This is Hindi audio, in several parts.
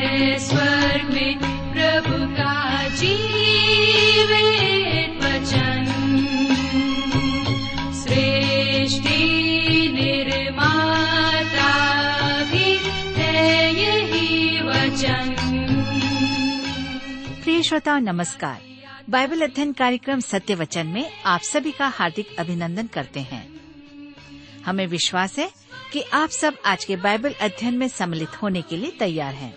है स्वर्ग में प्रभु का जीवित वचन। सृष्टि निर्माता भी है यही वचन। प्रिय श्रोताओं नमस्कार, बाइबल अध्ययन कार्यक्रम सत्य वचन में आप सभी का हार्दिक अभिनंदन करते हैं। हमें विश्वास है कि आप सब आज के बाइबल अध्ययन में सम्मिलित होने के लिए तैयार हैं।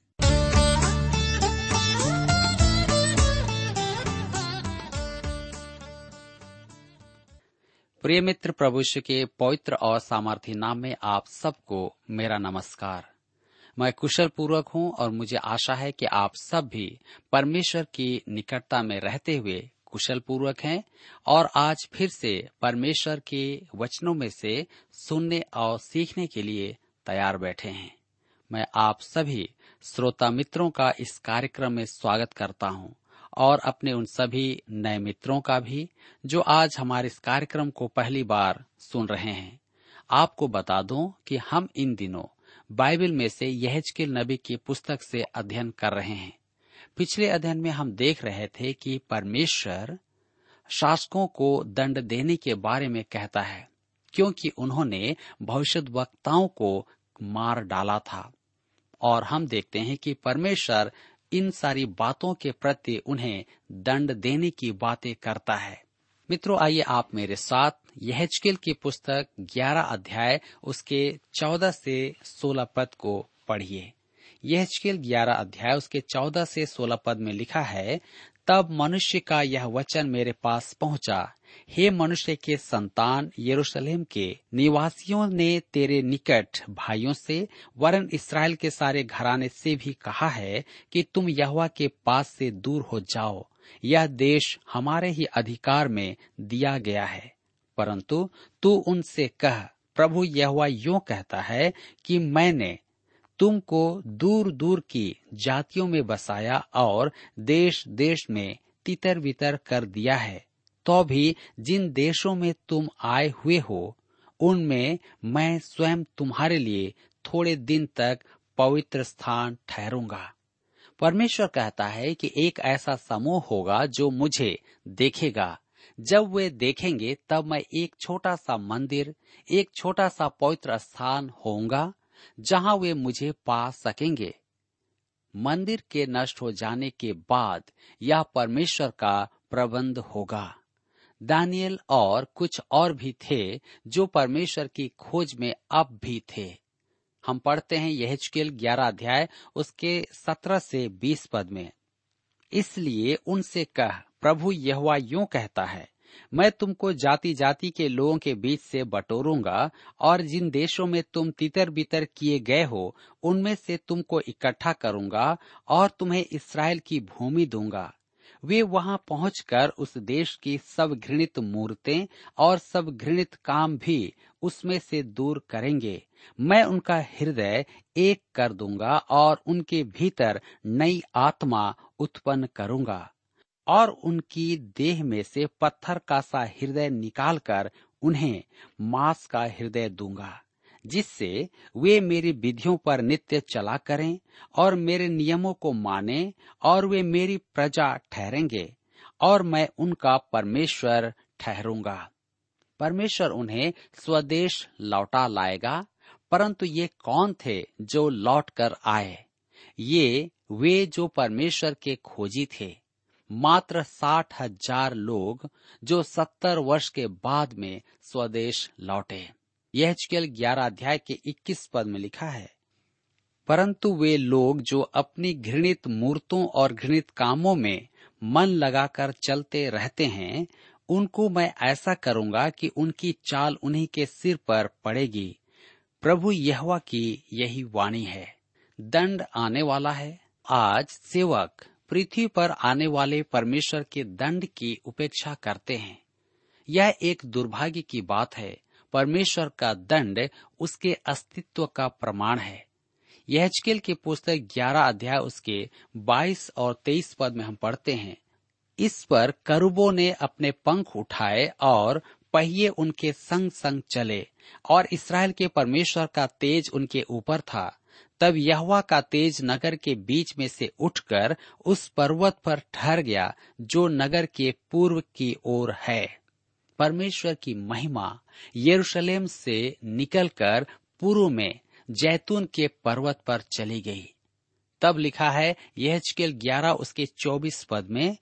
प्रिय मित्र, प्रभु यीशु के पवित्र और सामर्थी नाम में आप सबको मेरा नमस्कार। मैं कुशल पूर्वक हूँ और मुझे आशा है कि आप सब भी परमेश्वर की निकटता में रहते हुए कुशल पूर्वक हैं और आज फिर से परमेश्वर के वचनों में से सुनने और सीखने के लिए तैयार बैठे हैं। मैं आप सभी श्रोता मित्रों का इस कार्यक्रम में स्वागत करता हूँ और अपने उन सभी नए मित्रों का भी जो आज हमारे इस कार्यक्रम को पहली बार सुन रहे हैं। आपको बता दूं कि हम इन दिनों बाइबल में से यहेजकेल नबी की पुस्तक से अध्ययन कर रहे हैं। पिछले अध्ययन में हम देख रहे थे कि परमेश्वर शासकों को दंड देने के बारे में कहता है क्योंकि उन्होंने भविष्यद्वक्ताओं को मार डाला था, और हम देखते हैं कि परमेश्वर इन सारी बातों के प्रति उन्हें दंड देने की बातें करता है। मित्रों, आइए आप मेरे साथ यहेजकेल की पुस्तक 11 अध्याय उसके 14 से 16 पद को पढ़िए। यहेजकेल 11 अध्याय उसके 14 से 16 पद में लिखा है, तब मनुष्य का यह वचन मेरे पास पहुंचा, हे मनुष्य के संतान, यरूशलेम के निवासियों ने तेरे निकट भाइयों से वरन इस्राएल के सारे घराने से भी कहा है कि तुम यहोवा के पास से दूर हो जाओ। यह देश हमारे ही अधिकार में दिया गया है, परंतु तू उनसे कह, प्रभु यहोवा यूं कहता है कि मैंने तुमको दूर दूर की जातियों में बसाया और देश देश में तितर बितर कर दिया है, तो भी जिन देशों में तुम आए हुए हो उनमें मैं स्वयं तुम्हारे लिए थोड़े दिन तक पवित्र स्थान ठहरूंगा। परमेश्वर कहता है कि एक ऐसा समूह होगा जो मुझे देखेगा। जब वे देखेंगे तब मैं एक छोटा सा मंदिर, एक छोटा सा पवित्र स्थान होऊंगा जहां वे मुझे पा सकेंगे। मंदिर के नष्ट हो जाने के बाद यह परमेश्वर का प्रबंध होगा। दानियल और कुछ और भी थे जो परमेश्वर की खोज में अब भी थे। हम पढ़ते हैं यहेजकेल 11 अध्याय उसके 17 से 20 पद में, इसलिए उनसे कह, प्रभु यहोवा यूं कहता है, मैं तुमको जाति जाति के लोगों के बीच से बटोरूंगा और जिन देशों में तुम तितर बितर किए गए हो उनमें से तुमको इकट्ठा करूंगा और तुम्हें इस्राएल की भूमि दूंगा। वे वहां पहुंचकर उस देश की सब घृणित मूर्तें और सब घृणित काम भी उसमें से दूर करेंगे। मैं उनका हृदय एक कर दूंगा और उनके भीतर नई आत्मा उत्पन्न करूंगा और उनकी देह में से पत्थर का सा हृदय निकालकर उन्हें मांस का हृदय दूंगा, जिससे वे मेरी विधियों पर नित्य चला करें और मेरे नियमों को माने और वे मेरी प्रजा ठहरेंगे और मैं उनका परमेश्वर ठहरूंगा। परमेश्वर उन्हें स्वदेश लौटा लाएगा, परंतु ये कौन थे जो लौट कर आए? ये वे जो परमेश्वर के खोजी थे, मात्र 60,000 लोग जो 70 वर्ष के बाद में स्वदेश लौटे। यहेजकेल 11 अध्याय के 21 पद में लिखा है, परंतु वे लोग जो अपनी घृणित मूर्तों और घृणित कामों में मन लगाकर चलते रहते हैं, उनको मैं ऐसा करूंगा कि उनकी चाल उन्हीं के सिर पर पड़ेगी। प्रभु यहोवा की यही वाणी है। दंड आने वाला है। आज सेवक पृथ्वी पर आने वाले परमेश्वर के दंड की उपेक्षा करते हैं। यह एक दुर्भाग्य की बात है, परमेश्वर का दंड उसके अस्तित्व का प्रमाण है। यहेजकेल की पुस्तक 11 अध्याय उसके 22 और 23 पद में हम पढ़ते हैं, इस पर करूबों ने अपने पंख उठाए और पहिए उनके संग संग चले और इस्राएल के परमेश्वर का तेज उनके ऊपर था। तब यहोवा का तेज नगर के बीच में से उठकर उस पर्वत पर ठहर गया जो नगर के पूर्व की ओर है। परमेश्वर की महिमा यरूशलेम से निकलकर पूर्व में जैतून के पर्वत पर चली गई। तब लिखा है यहेजकेल 11 उसके 24 पद में,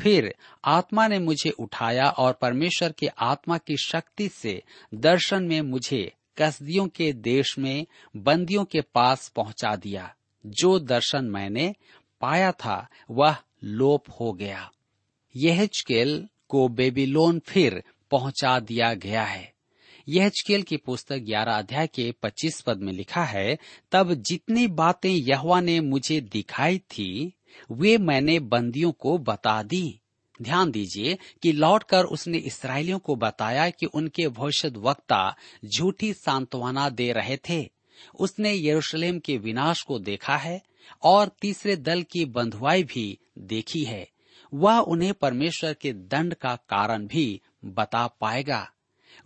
फिर आत्मा ने मुझे उठाया और परमेश्वर के आत्मा की शक्ति से दर्शन में मुझे कसदियों के देश में बंदियों के पास पहुंचा दिया। जो दर्शन मैंने पाया था वह लोप हो गया। यहेजकेल को बेबीलोन फिर पहुंचा दिया गया है। यहेजकेल की पुस्तक 11 अध्याय के 25 पद में लिखा है, तब जितनी बातें यहोवा ने मुझे दिखाई थी वे मैंने बंदियों को बता दी। ध्यान दीजिए कि लौटकर उसने इस्राएलियों को बताया कि उनके भविष्यद्वक्ता झूठी सांत्वना दे रहे थे। उसने यरूशलेम के विनाश को देखा है और तीसरे दल की बंधुआई भी देखी है। वह उन्हें परमेश्वर के दंड का कारण भी बता पाएगा।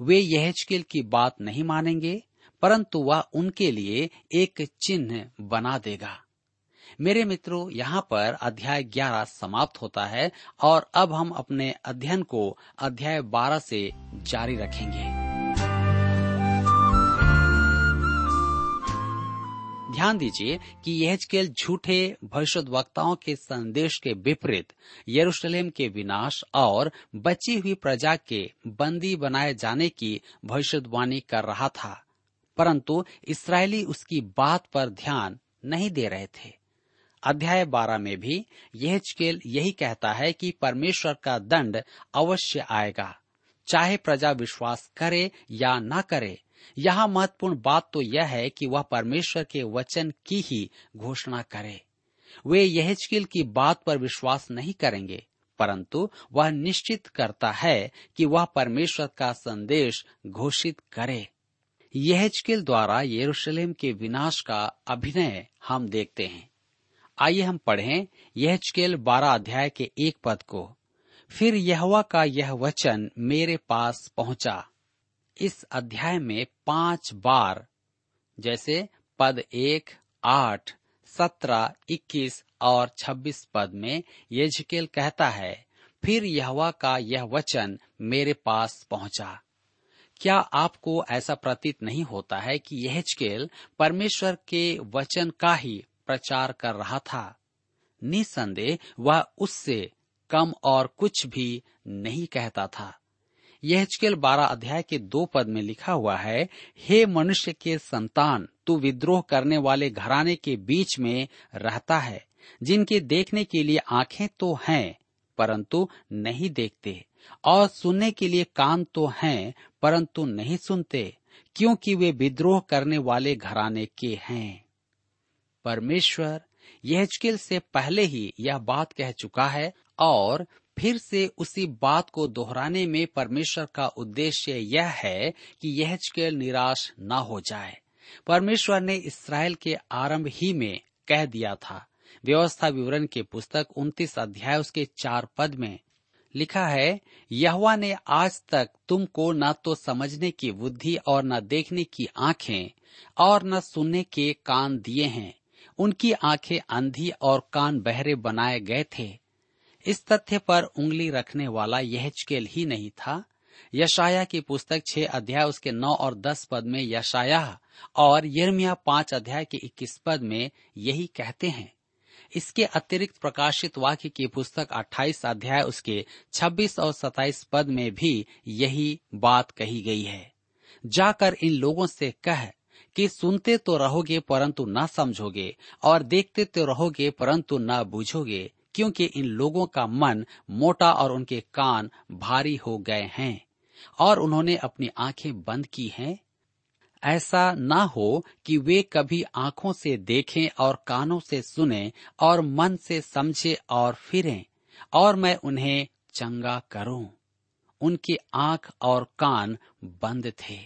वे यहेजकेल की बात नहीं मानेंगे, परंतु वह उनके लिए एक चिन्ह बना देगा। मेरे मित्रों, यहाँ पर अध्याय 11 समाप्त होता है और अब हम अपने अध्ययन को अध्याय 12 से जारी रखेंगे। ध्यान दीजिए कि यहेजकेल झूठे भविष्यद्वक्ताओं के संदेश के विपरीत यरूशलेम के विनाश और बची हुई प्रजा के बंदी बनाए जाने की भविष्यवाणी कर रहा था, परंतु इस्राएली उसकी बात पर ध्यान नहीं दे रहे थे। अध्याय 12 में भी यहेजकेल यही कहता है कि परमेश्वर का दंड अवश्य आएगा, चाहे प्रजा विश्वास करे या ना करे। यहाँ महत्वपूर्ण बात तो यह है कि वह परमेश्वर के वचन की ही घोषणा करे। वे यहेजकेल की बात पर विश्वास नहीं करेंगे, परंतु वह निश्चित करता है कि वह परमेश्वर का संदेश घोषित करे। यहेजकेल द्वारा यरूशलेम के विनाश का अभिनय हम देखते हैं। आइए हम पढ़ें यहेजकेल 12 अध्याय के 1 पद को, फिर यहोवा का यह वचन मेरे पास पहुंचा। इस अध्याय में 5 बार, जैसे पद 1, 8, 17, 21 और 26 पद में यहेजकेल कहता है, फिर यहोवा का यह वचन मेरे पास पहुंचा। क्या आपको ऐसा प्रतीत नहीं होता है कि यहेजकेल परमेश्वर के वचन का ही प्रचार कर रहा था? निसंदेह वह उससे कम और कुछ भी नहीं कहता था। यहेजकेल 12 अध्याय के 2 पद में लिखा हुआ है, हे मनुष्य के संतान, तू विद्रोह करने वाले घराने के बीच में रहता है, जिनके देखने के लिए आंखें तो हैं परंतु नहीं देखते, और सुनने के लिए कान तो हैं परंतु नहीं सुनते, क्योंकि वे विद्रोह करने वाले घराने के हैं। परमेश्वर यहेजकेल से पहले ही यह बात कह चुका है और फिर से उसी बात को दोहराने में परमेश्वर का उद्देश्य यह है कि यहेजकेल निराश न हो जाए। परमेश्वर ने इस्राएल के आरंभ ही में कह दिया था। व्यवस्था विवरण की पुस्तक 29 अध्याय उसके 4 पद में लिखा है, यहोवा ने आज तक तुमको न तो समझने की बुद्धि और न देखने की आंखें और न सुनने के कान दिए हैं। उनकी आंखें अंधी और कान बहरे बनाए गए थे। इस तथ्य पर उंगली रखने वाला यहेजकेल ही नहीं था। यशाया की पुस्तक 6 अध्याय उसके 9 और 10 पद में यशाया और यर्मिया 5 अध्याय के 21 पद में यही कहते हैं। इसके अतिरिक्त प्रकाशित वाक्य की पुस्तक 28 अध्याय उसके 26 और 27 पद में भी यही बात कही गई है, जाकर इन लोगों से कह कि सुनते तो रहोगे परंतु न समझोगे और देखते तो रहोगे परंतु न बूझोगे, क्योंकि इन लोगों का मन मोटा और उनके कान भारी हो गए हैं और उन्होंने अपनी आंखें बंद की हैं। ऐसा ना हो कि वे कभी आंखों से देखें और कानों से सुनें और मन से समझें और फिरें और मैं उन्हें चंगा करूं। उनकी आंख और कान बंद थे।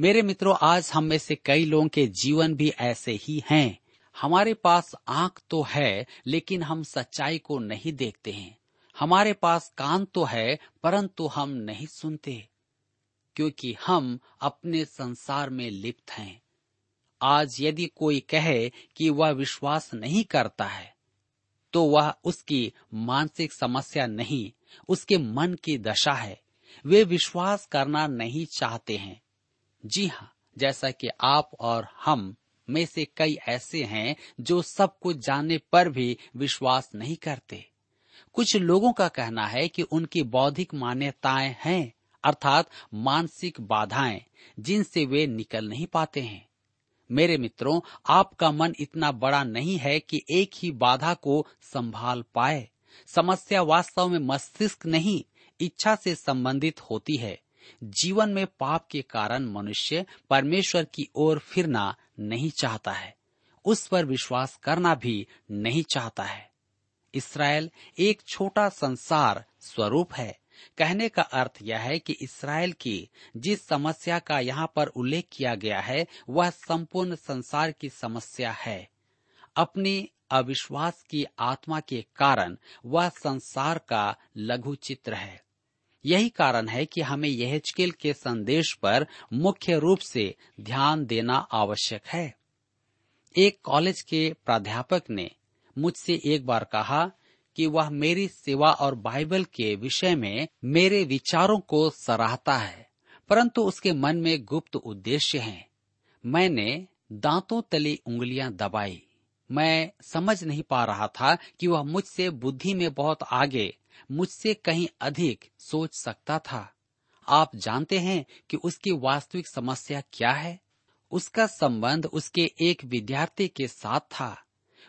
मेरे मित्रों, आज हम में से कई लोगों के जीवन भी ऐसे ही हैं। हमारे पास आंख तो है, लेकिन हम सच्चाई को नहीं देखते हैं। हमारे पास कान तो है, परंतु हम नहीं सुनते, क्योंकि हम अपने संसार में लिप्त हैं। आज यदि कोई कहे कि वह विश्वास नहीं करता है, तो वह उसकी मानसिक समस्या नहीं, उसके मन की दशा है। वे विश्वास करना नहीं चाहते हैं। जी हाँ, जैसा कि आप और हम में से कई ऐसे हैं जो सब कुछ जानने पर भी विश्वास नहीं करते। कुछ लोगों का कहना है कि उनकी बौद्धिक मान्यताएं हैं, अर्थात मानसिक बाधाएं, जिनसे वे निकल नहीं पाते हैं। मेरे मित्रों, आपका मन इतना बड़ा नहीं है कि एक ही बाधा को संभाल पाए। समस्या वास्तव में मस्तिष्क नहीं, इच्छा से संबंधित होती है। जीवन में पाप के कारण मनुष्य परमेश्वर की ओर फिरना नहीं चाहता है, उस पर विश्वास करना भी नहीं चाहता है। इसराइल एक छोटा संसार स्वरूप है। कहने का अर्थ यह है कि इसराइल की जिस समस्या का यहाँ पर उल्लेख किया गया है, वह संपूर्ण संसार की समस्या है। अपनी अविश्वास की आत्मा के कारण वह संसार का लघु चित्र है। यही कारण है कि हमें यहेजकेल के संदेश पर मुख्य रूप से ध्यान देना आवश्यक है। एक कॉलेज के प्राध्यापक ने मुझसे एक बार कहा कि वह मेरी सेवा और बाइबल के विषय में मेरे विचारों को सराहता है, परंतु उसके मन में गुप्त उद्देश्य हैं। मैंने दांतों तले उंगलियां दबाई। मैं समझ नहीं पा रहा था कि वह मुझसे बुद्धि में बहुत आगे, मुझसे कहीं अधिक सोच सकता था। आप जानते हैं कि उसकी वास्तविक समस्या क्या है। उसका संबंध उसके एक विद्यार्थी के साथ था।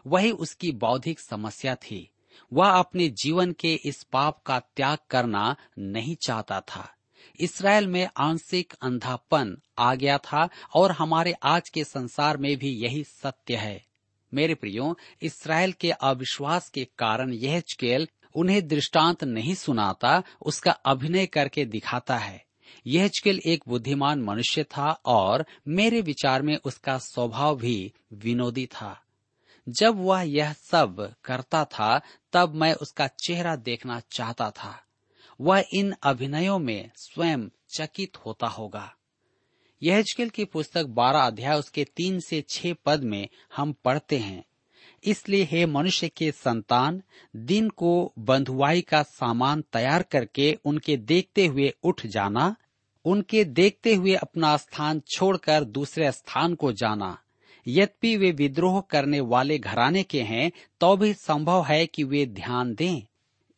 वही उसकी बौद्धिक समस्या थी। वह अपने जीवन के इस पाप का त्याग करना नहीं चाहता था। इसराइल में आंशिक अंधापन आ गया था और हमारे आज के संसार में भी यही सत्य है। मेरे प्रियो, इसराइल के अविश्वास के कारण यहेजकेल उन्हें दृष्टांत नहीं सुनाता, उसका अभिनय करके दिखाता है। यहेजकेल एक बुद्धिमान मनुष्य था और मेरे विचार में उसका स्वभाव भी विनोदी था। जब वह यह सब करता था, तब मैं उसका चेहरा देखना चाहता था। वह इन अभिनयों में स्वयं चकित होता होगा। यहेजकेल की पुस्तक 12 अध्याय उसके 3-6 पद में हम पढ़ते हैं, इसलिए हे मनुष्य के संतान, दिन को बंधुआई का सामान तैयार करके उनके देखते हुए उठ जाना, उनके देखते हुए अपना स्थान छोड़कर दूसरे स्थान को जाना। यद्यपि वे विद्रोह करने वाले घराने के हैं, तो भी संभव है कि वे ध्यान दें।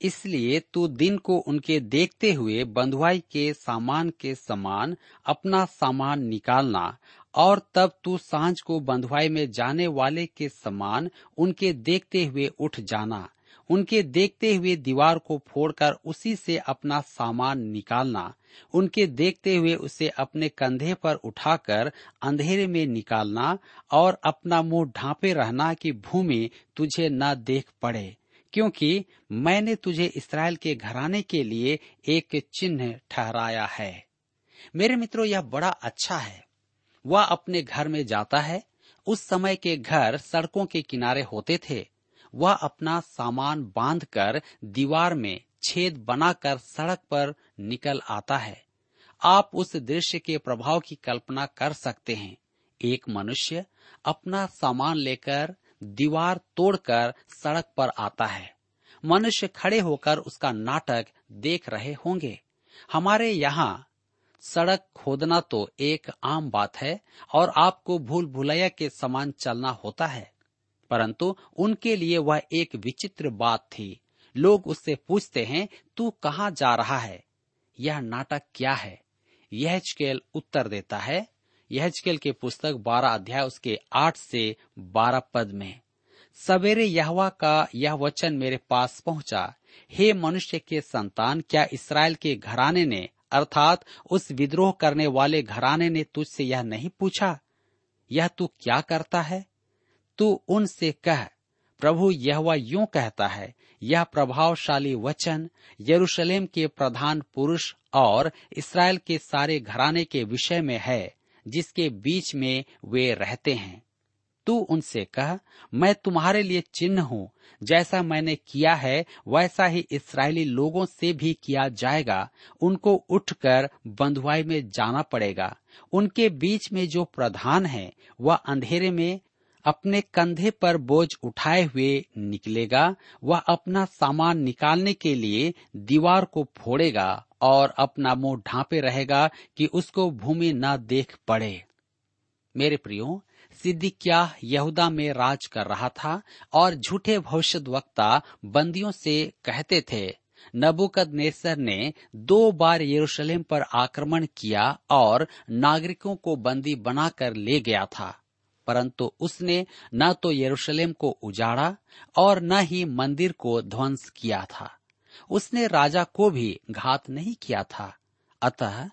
इसलिए तू दिन को उनके देखते हुए बंधुआई के सामान के समान अपना सामान निकालना, और तब तू सांझ को बंधुआई में जाने वाले के समान उनके देखते हुए उठ जाना। उनके देखते हुए दीवार को फोड़कर उसी से अपना सामान निकालना, उनके देखते हुए उसे अपने कंधे पर उठाकर अंधेरे में निकालना, और अपना मुंह ढांपे रहना कि भूमि तुझे न देख पड़े, क्योंकि मैंने तुझे इस्राएल के घराने के लिए एक चिन्ह ठहराया है। मेरे मित्रों, यह बड़ा अच्छा है। वह अपने घर में जाता है। उस समय के घर सड़कों के किनारे होते थे। वह अपना सामान बांधकर दीवार में छेद बनाकर सड़क पर निकल आता है। आप उस दृश्य के प्रभाव की कल्पना कर सकते हैं। एक मनुष्य अपना सामान लेकर दीवार तोड़कर सड़क पर आता है। मनुष्य खड़े होकर उसका नाटक देख रहे होंगे। हमारे यहाँ सड़क खोदना तो एक आम बात है और आपको भूल भुलैया के समान चलना होता है, परंतु उनके लिए वह एक विचित्र बात थी। लोग उससे पूछते हैं, तू कहाँ जा रहा है? यह नाटक क्या है? यहेजकेल उत्तर देता है, यहेजकेल के पुस्तक 12 अध्याय उसके 8-12 पद में, सवेरे यहोवा का यह वचन मेरे पास पहुंचा, हे मनुष्य के संतान, क्या इसराइल के घराने ने, अर्थात उस विद्रोह करने वाले घराने ने तुझसे यह नहीं पूछा, यह तू क्या करता है? तू उनसे कह, प्रभु यहोवा यूं कहता है, यह प्रभावशाली वचन यरूशलेम के प्रधान पुरुष और इसराइल के सारे घराने के विषय में है जिसके बीच में वे रहते हैं। तू उनसे कह, मैं तुम्हारे लिए चिन्ह हूँ, जैसा मैंने किया है वैसा ही इस्राएली लोगों से भी किया जाएगा। उनको उठकर बंधुआई में जाना पड़ेगा। उनके बीच में जो प्रधान है वह अंधेरे में अपने कंधे पर बोझ उठाए हुए निकलेगा। वह अपना सामान निकालने के लिए दीवार को फोड़ेगा और अपना मुंह ढांपे रहेगा कि उसको भूमि न देख पड़े। मेरे प्रियो, सिदकिय्याह यहूदा में राज कर रहा था और झूठे भविष्यद्वक्ता बंदियों से कहते थे। नबूकदनेस्सर ने 2 बार यरूशलेम पर आक्रमण किया और नागरिकों को बंदी बनाकर ले गया था, परंतु उसने न तो यरूशलेम को उजाड़ा और न ही मंदिर को ध्वंस किया था। उसने राजा को भी घात नहीं किया था। अतः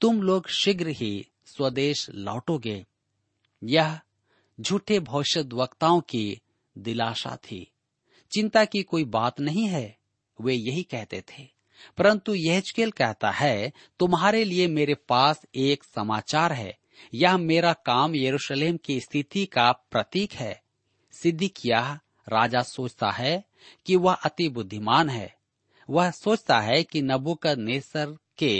तुम लोग शीघ्र ही स्वदेश लौटोगे। यह झूठे भविष्यद्वक्ताओं की दिलासा थी। चिंता की कोई बात नहीं है, वे यही कहते थे। परंतु यहेजकेल कहता है, तुम्हारे लिए मेरे पास एक समाचार है। यह मेरा काम यरूशलेम की स्थिति का प्रतीक है। सिदकिय्याह राजा सोचता है कि वह अति बुद्धिमान है। वह सोचता है कि नबूकदनेस्सर के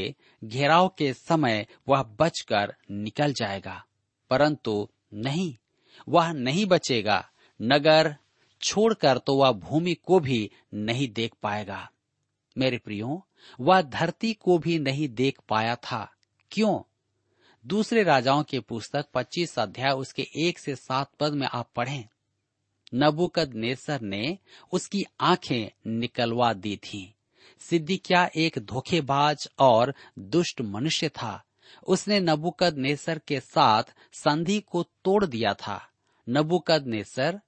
घेराव के समय वह बचकर निकल जाएगा, परंतु नहीं, वह नहीं बचेगा। नगर छोड़कर तो वह भूमि को भी नहीं देख पाएगा। मेरे प्रियो, वह धरती को भी नहीं देख पाया था। क्यों? दूसरे राजाओं की पुस्तक 25 अध्याय उसके 1 से 7 पद में आप पढ़ें। नबूकदनेस्सर ने उसकी आंखें निकलवा दी थीं। सिदकिय्याह एक धोखेबाज और दुष्ट मनुष्य था। उसने नबूकदनेस्सर के साथ संधि को तोड़ दिया था। नबूकदनेस्सर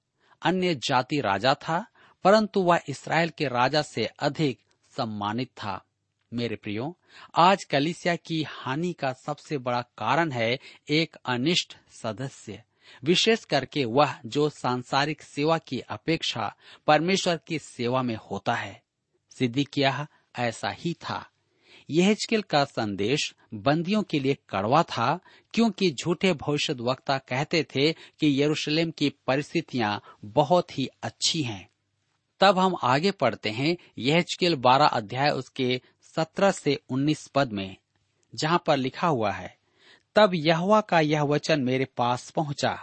अन्य जाति राजा था, परंतु वह इसराइल के राजा से अधिक सम्मानित था। मेरे प्रियो, आज कलीसिया की हानि का सबसे बड़ा कारण है एक अनिष्ट सदस्य, विशेष करके वह जो सांसारिक सेवा की अपेक्षा परमेश्वर की सेवा में होता है। सिदकिय्याह ऐसा ही था। यहेजकेल का संदेश बंदियों के लिए कड़वा था, क्योंकि झूठे भविष्यद्वक्ता कहते थे कि यरूशलेम की परिस्थितियां बहुत ही अच्छी हैं। तब हम आगे पढ़ते हैं यहेजकेल 12 अध्याय उसके 17 से 19 पद में, जहां पर लिखा हुआ है, तब यहोवा का यह वचन मेरे पास पहुंचा,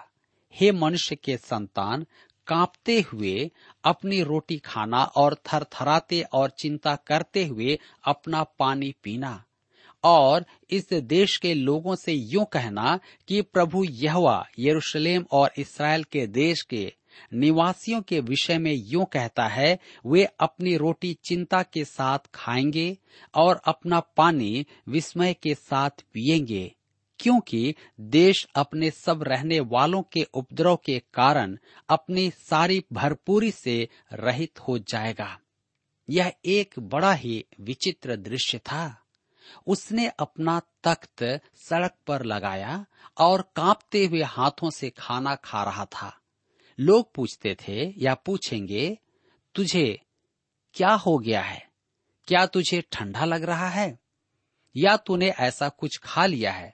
हे मनुष्य के संतान, कांपते हुए अपनी रोटी खाना और थरथराते और चिंता करते हुए अपना पानी पीना, और इस देश के लोगों से यूं कहना कि प्रभु यहोवा यरूशलेम और इसराइल के देश के निवासियों के विषय में यूं कहता है, वे अपनी रोटी चिंता के साथ खाएंगे और अपना पानी विस्मय के साथ पिएंगे, क्योंकि देश अपने सब रहने वालों के उपद्रव के कारण अपनी सारी भरपूरी से रहित हो जाएगा। यह एक बड़ा ही विचित्र दृश्य था। उसने अपना तख्त सड़क पर लगाया और कांपते हुए हाथों से खाना खा रहा था। लोग पूछते थे या पूछेंगे, तुझे क्या हो गया है? क्या तुझे ठंडा लग रहा है? या तूने ऐसा कुछ खा लिया है?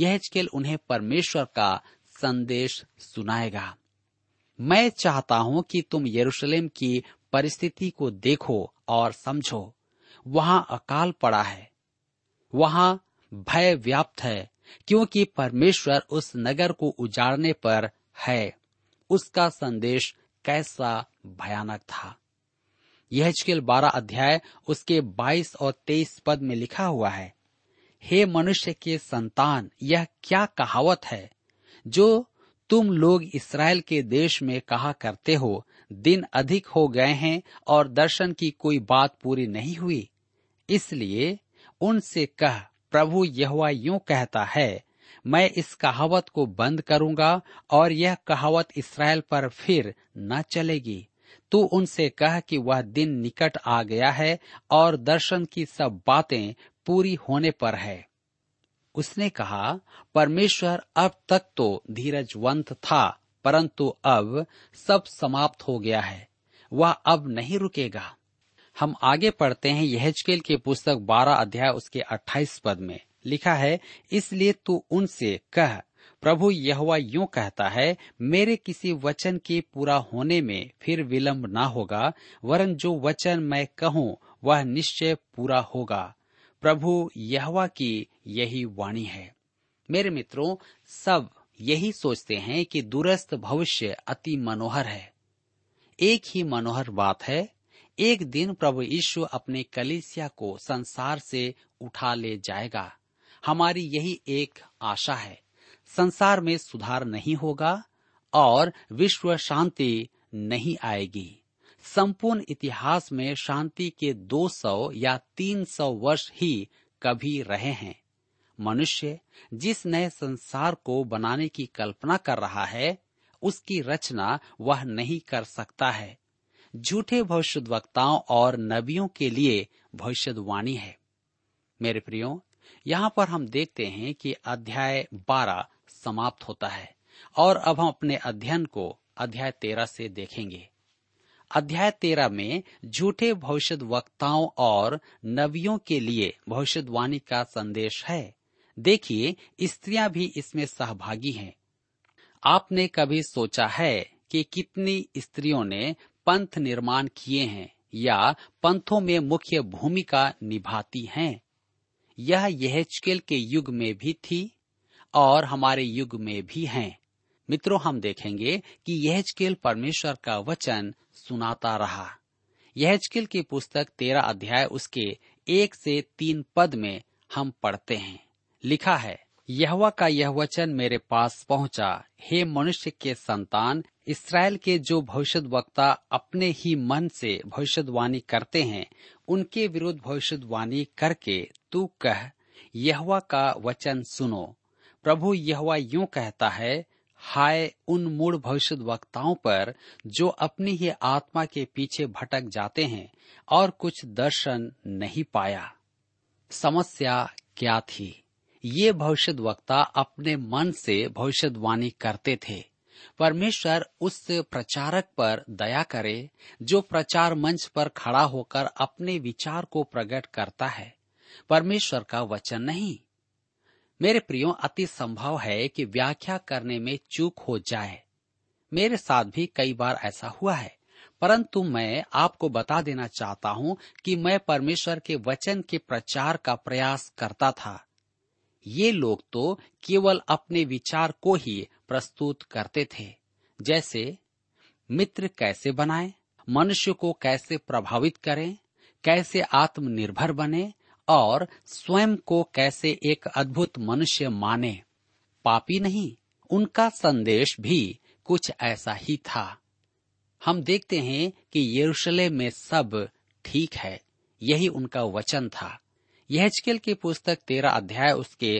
यहेजकेल उन्हें परमेश्वर का संदेश सुनाएगा। मैं चाहता हूं कि तुम यरूशलेम की परिस्थिति को देखो और समझो। वहां अकाल पड़ा है, वहां भय व्याप्त है, क्योंकि परमेश्वर उस नगर को उजाड़ने पर है। उसका संदेश कैसा भयानक था। यहेजकेल 12 अध्याय उसके 22 और 23 पद में लिखा हुआ है, हे मनुष्य के संतान, यह क्या कहावत है जो तुम लोग इसराइल के देश में कहा करते हो, दिन अधिक हो गए हैं और दर्शन की कोई बात पूरी नहीं हुई। इसलिए उनसे कह, प्रभु यहोवा यूं कहता है, मैं इस कहावत को बंद करूंगा और यह कहावत इसराइल पर फिर न चलेगी। तू उनसे कह कि वह दिन निकट आ गया है और दर्शन की सब बातें पूरी होने पर है। उसने कहा, परमेश्वर अब तक तो धीरजवंत था, परंतु अब सब समाप्त हो गया है, वह अब नहीं रुकेगा। हम आगे पढ़ते हैं यहेजकेल की पुस्तक 12 अध्याय उसके 28 पद में लिखा है, इसलिए तू उनसे कह, प्रभु यहोवा यूं कहता है, मेरे किसी वचन के पूरा होने में फिर विलम्ब ना होगा, वरन जो वचन मैं कहूँ वह निश्चय पूरा होगा। प्रभु यहोवा की यही वाणी है। मेरे मित्रों, सब यही सोचते हैं कि दूरस्थ भविष्य अति मनोहर है। एक ही मनोहर बात है, एक दिन प्रभु यीशु अपने कलीसिया को संसार से उठा ले जाएगा। हमारी यही एक आशा है। संसार में सुधार नहीं होगा और विश्व शांति नहीं आएगी। संपूर्ण इतिहास में शांति के 200 या 300 वर्ष ही कभी रहे हैं। मनुष्य जिस नए संसार को बनाने की कल्पना कर रहा है, उसकी रचना वह नहीं कर सकता है। झूठे भविष्यद्वक्ताओं और नबियों के लिए भविष्यवाणी है। मेरे प्रियो, यहाँ पर हम देखते हैं कि अध्याय 12 समाप्त होता है और अब हम अपने अध्ययन को अध्याय 13 से देखेंगे। अध्याय 13 में झूठे भविष्यद्वक्ताओं और नबियों के लिए भविष्यवाणी का संदेश है। देखिए, स्त्रियां भी इसमें सहभागी हैं। आपने कभी सोचा है कि कितनी स्त्रियों ने पंथ निर्माण किए हैं या पंथों में मुख्य भूमिका निभाती हैं? यह यहेजकेल के युग में भी थी और हमारे युग में भी हैं। मित्रों, हम देखेंगे कि यहेजकेल परमेश्वर का वचन सुनाता रहा। यहेजकेल की पुस्तक 13 अध्याय उसके 1 से 3 पद में हम पढ़ते हैं। लिखा है, यहोवा का यह वचन मेरे पास पहुंचा, हे मनुष्य के संतान, इसराइल के जो भविष्यद्वक्ता अपने ही मन से भविष्यवाणी करते हैं, उनके विरुद्ध भविष्यवाणी करके तू कह, यहोवा का वचन सुनो, प्रभु यहोवा यूं कहता है, हाय उन मूढ़ भविष्यद्वक्ताओं पर जो अपनी ही आत्मा के पीछे भटक जाते हैं और कुछ दर्शन नहीं पाया। समस्या क्या थी? ये भविष्यद्वक्ता अपने मन से भविष्यवाणी करते थे। परमेश्वर उस प्रचारक पर दया करे जो प्रचार मंच पर खड़ा होकर अपने विचार को प्रकट करता है, परमेश्वर का वचन नहीं। मेरे प्रियो, अति संभव है कि व्याख्या करने में चूक हो जाए। मेरे साथ भी कई बार ऐसा हुआ है, परंतु मैं आपको बता देना चाहता हूँ कि मैं परमेश्वर के वचन के प्रचार का प्रयास करता था। ये लोग तो केवल अपने विचार को ही प्रस्तुत करते थे, जैसे मित्र कैसे बनाएं, मनुष्य को कैसे प्रभावित करें, कैसे आत्मनिर्भर बने और स्वयं को कैसे एक अद्भुत मनुष्य माने, पापी नहीं। उनका संदेश भी कुछ ऐसा ही था। हम देखते हैं कि यरूशलेम में सब ठीक है, यही उनका वचन था। यहेजकेल की पुस्तक 13 अध्याय उसके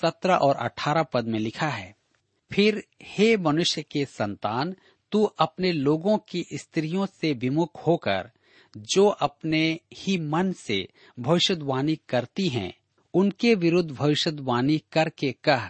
17 और 18 पद में लिखा है, फिर हे मनुष्य के संतान, तू अपने लोगों की स्त्रियों से विमुख होकर जो अपने ही मन से भविष्यवाणी करती हैं, उनके विरुद्ध भविष्यवाणी करके कह,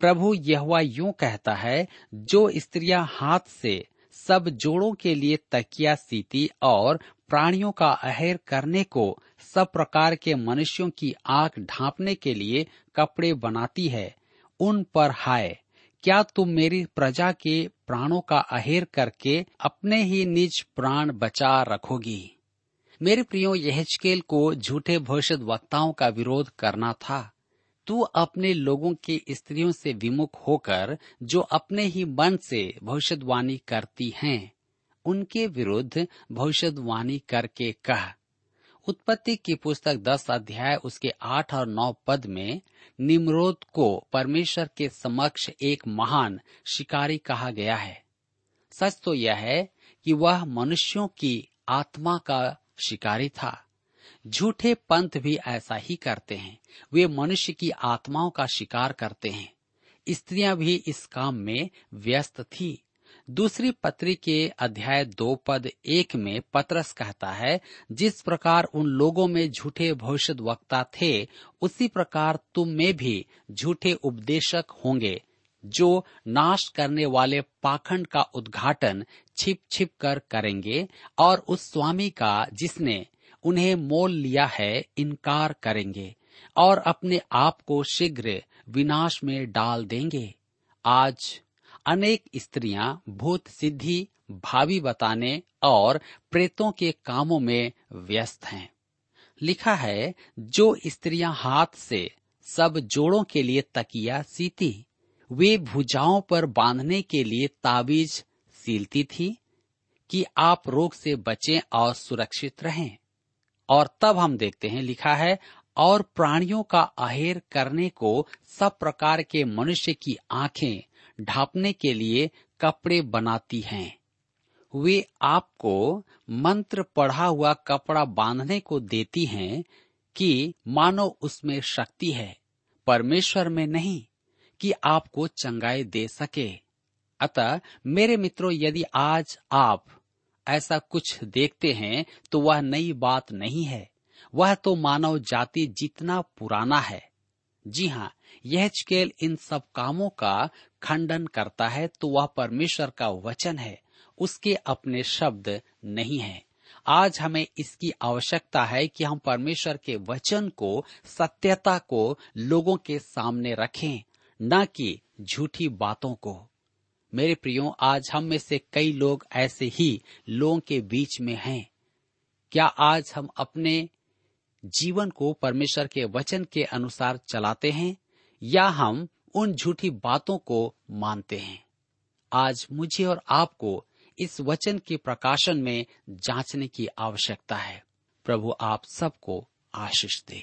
प्रभु यहोवा यूं कहता है, जो स्त्रियां हाथ से सब जोड़ों के लिए तकिया सीती और प्राणियों का अहेर करने को सब प्रकार के मनुष्यों की आंख ढांपने के लिए कपड़े बनाती है, उन पर हाय, क्या तुम मेरी प्रजा के प्राणों का अहेर करके अपने ही निज प्राण बचा रखोगी। मेरे प्रियो, यहेजकेल को झूठे भविष्यद्वक्ताओं का विरोध करना था। तू अपने लोगों की स्त्रियों से विमुख होकर जो अपने ही मन से भविष्यवाणी करती हैं, उनके विरुद्ध भविष्यवाणी करके कह। उत्पत्ति की पुस्तक 10 अध्याय उसके 8 और 9 पद में निमरोद को परमेश्वर के समक्ष एक महान शिकारी कहा गया है। सच तो यह है कि वह मनुष्यों की आत्मा का शिकारी था। झूठे पंथ भी ऐसा ही करते हैं, वे मनुष्य की आत्माओं का शिकार करते हैं। स्त्रियां भी इस काम में व्यस्त थी। दूसरी पत्री के अध्याय 2 पद 1 में पतरस कहता है, जिस प्रकार उन लोगों में झूठे भविष्यद्वक्ता थे, उसी प्रकार तुम में भी झूठे उपदेशक होंगे, जो नाश करने वाले पाखंड का उद्घाटन छिप छिप कर करेंगे और उस स्वामी का जिसने उन्हें मोल लिया है इनकार करेंगे और अपने आप को शीघ्र विनाश में डाल देंगे। आज अनेक स्त्रियां भूत सिद्धि, भावी बताने और प्रेतों के कामों में व्यस्त हैं। लिखा है, जो स्त्रियां हाथ से सब जोड़ों के लिए तकिया सीती, वे भुजाओं पर बांधने के लिए ताबीज सीलती थी कि आप रोग से बचें और सुरक्षित रहें। और तब हम देखते हैं, लिखा है, और प्राणियों का आहेर करने को सब प्रकार के मनुष्य की आंखें ढांपने के लिए कपड़े बनाती हैं। वे आपको मंत्र पढ़ा हुआ कपड़ा बांधने को देती हैं कि मानो उसमें शक्ति है, परमेश्वर में नहीं, कि आपको चंगाई दे सके। अतः मेरे मित्रों, यदि आज आप ऐसा कुछ देखते हैं तो वह नई बात नहीं है, वह तो मानव जाति जितना पुराना है। जी हाँ, यहेजकेल इन सब कामों का खंडन करता है, तो वह परमेश्वर का वचन है, उसके अपने शब्द नहीं है। आज हमें इसकी आवश्यकता है कि हम परमेश्वर के वचन को, सत्यता को लोगों के सामने रखें, न कि झूठी बातों को। मेरे प्रियो, आज हम में से कई लोग ऐसे ही लोगों के बीच में हैं। क्या आज हम अपने जीवन को परमेश्वर के वचन के अनुसार चलाते हैं, या हम उन झूठी बातों को मानते हैं? आज मुझे और आपको इस वचन के प्रकाशन में जांचने की आवश्यकता है। प्रभु आप सबको आशीष दे।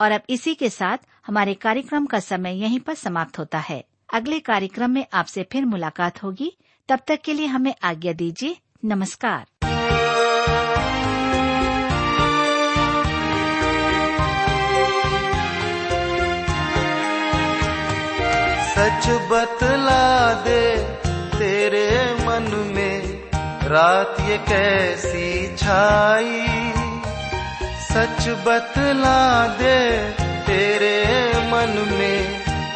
और अब इसी के साथ हमारे कार्यक्रम का समय यहीं पर समाप्त होता है। अगले कार्यक्रम में आपसे फिर मुलाकात होगी। तब तक के लिए हमें आज्ञा दीजिए। नमस्कार। सच बतला दे तेरे मन में रात ये कैसी छाई, सच बतला दे तेरे मन में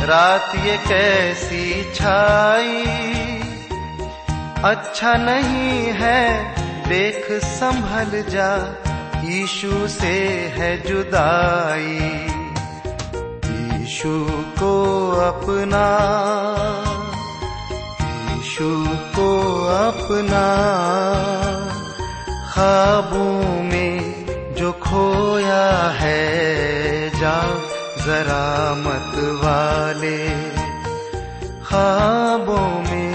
रात ये कैसी छाई। अच्छा नहीं है देख संभल जा, यीशु से है जुदाई। यीशु को अपना, यीशु को अपना, ख्वाबों में जो खोया है जा जरा मत वाले, ख्वाबों में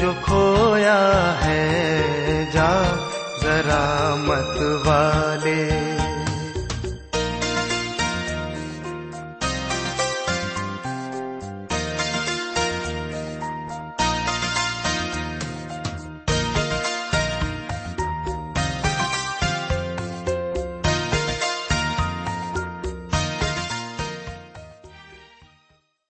जो खोया है जा शरामत